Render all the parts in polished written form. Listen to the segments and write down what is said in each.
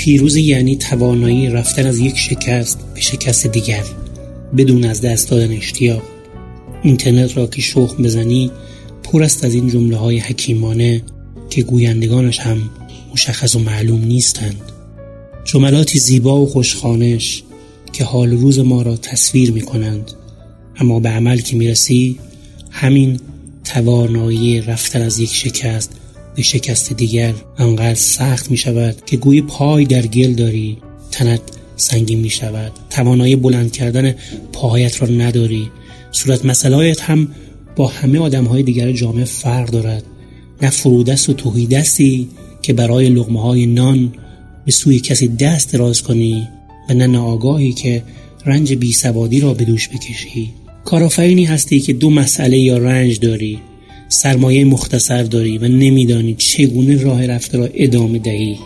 پیروزی یعنی توانایی رفتن از یک شکست به شکست دیگر بدون از دست دادن اشتیاق. اینترنت را که شخم بزنی پر است از این جمله های حکیمانه که گویندگانش هم مشخص و معلوم نیستند. جملاتی زیبا و خوشخوانش که حال روز ما را تصویر می کنند، اما به عمل که می رسی همین توانایی رفتن از یک شکست به شکست دیگر انقدر سخت می شود که گویی پای در گل داری، تنت سنگین می شود، توانایی بلند کردن پاهایت را نداری، صورت مسئلهایت هم با همه آدمهای دیگر جامعه فرق دارد. نه فرودست و توهی دستی که برای لقمه های نان به سوی کسی دست دراز کنی و نه ناآگاهی که رنج بی سوادی را به دوش بکشی. کارآفرینی هستی که دو مسئله یا رنج داری، سرمایه مختصر داری و نمیدانی چگونه راه رفته را ادامه دهی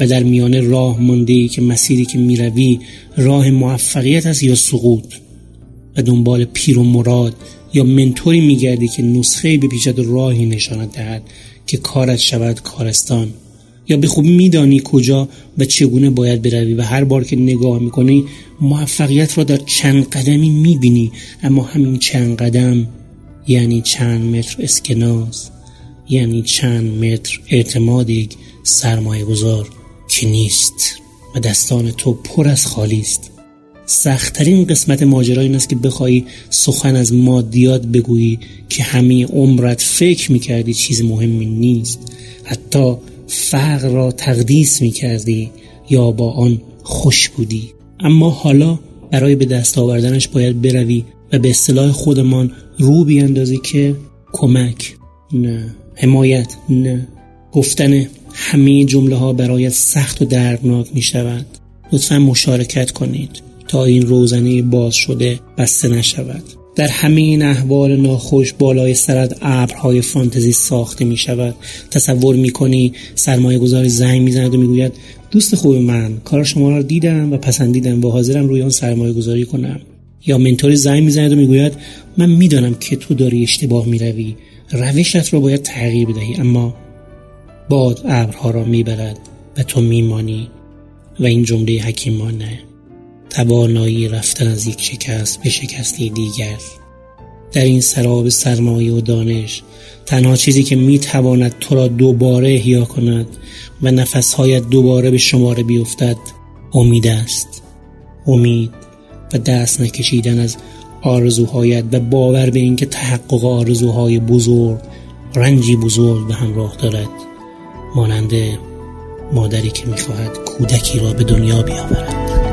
و در میانه راه مانده‌ای که مسیری که میروی راه موفقیت است یا سقوط، و دنبال پیر و مراد یا منتوری میگردی که نسخه بپیچد و راهی نشانت دهد که کارت شود کارستان، یا به خوبی میدانی کجا و چگونه باید بروی و هر بار که نگاه میکنی موفقیت را در چند قدمی میبینی، اما همین چند قدم یعنی چند متر اسکناس، یعنی چند متر اعتماد یک سرمایه گذار که نیست و دستان تو پر از خالی است. سخت‌ترین قسمت ماجرا این است که بخوای سخن از مادیات بگویی که همه عمرت فکر میکردی چیز مهمی نیست، حتی فقر را تقدیس میکردی یا با آن خوش بودی، اما حالا برای به دست آوردنش باید بروی و به اصطلاح خودمان رو بیاندازی که کمک نه، حمایت نه، گفتن همه جمله ها برایت سخت و دردناک می شود. لطفا مشارکت کنید تا این روزنه باز شده بسته نشود. در همین احوال ناخوش بالای سرت ابرهای فانتزی ساخته می شود. تصور می کنی سرمایه گذاری زنگ می زند و می گوید دوست خوب من، کار شما را دیدم و پسندیدم و حاضرم روی آن سرمایه گذاری کنم. یا منتوری زنگ می زند و می گوید من می دانم که تو داری اشتباه می روی، روشت را باید تغییر بدهی، اما باد ابرها را می برد و تو می مانی. و این جمله حکیمانه، توانایی رفتن از یک شکست به شکستی دیگر. در این سراب سرمایه و دانش تنها چیزی که می تواند تو را دوباره احیا کند و نفسهایت دوباره به شماره بیفتد امید است. امید و دست نکشیدن از آرزوهایت و باور به این که تحقق آرزوهای بزرگ رنجی بزرگ به همراه دارد، مانند مادری که می خواهد کودکی را به دنیا بیاورد.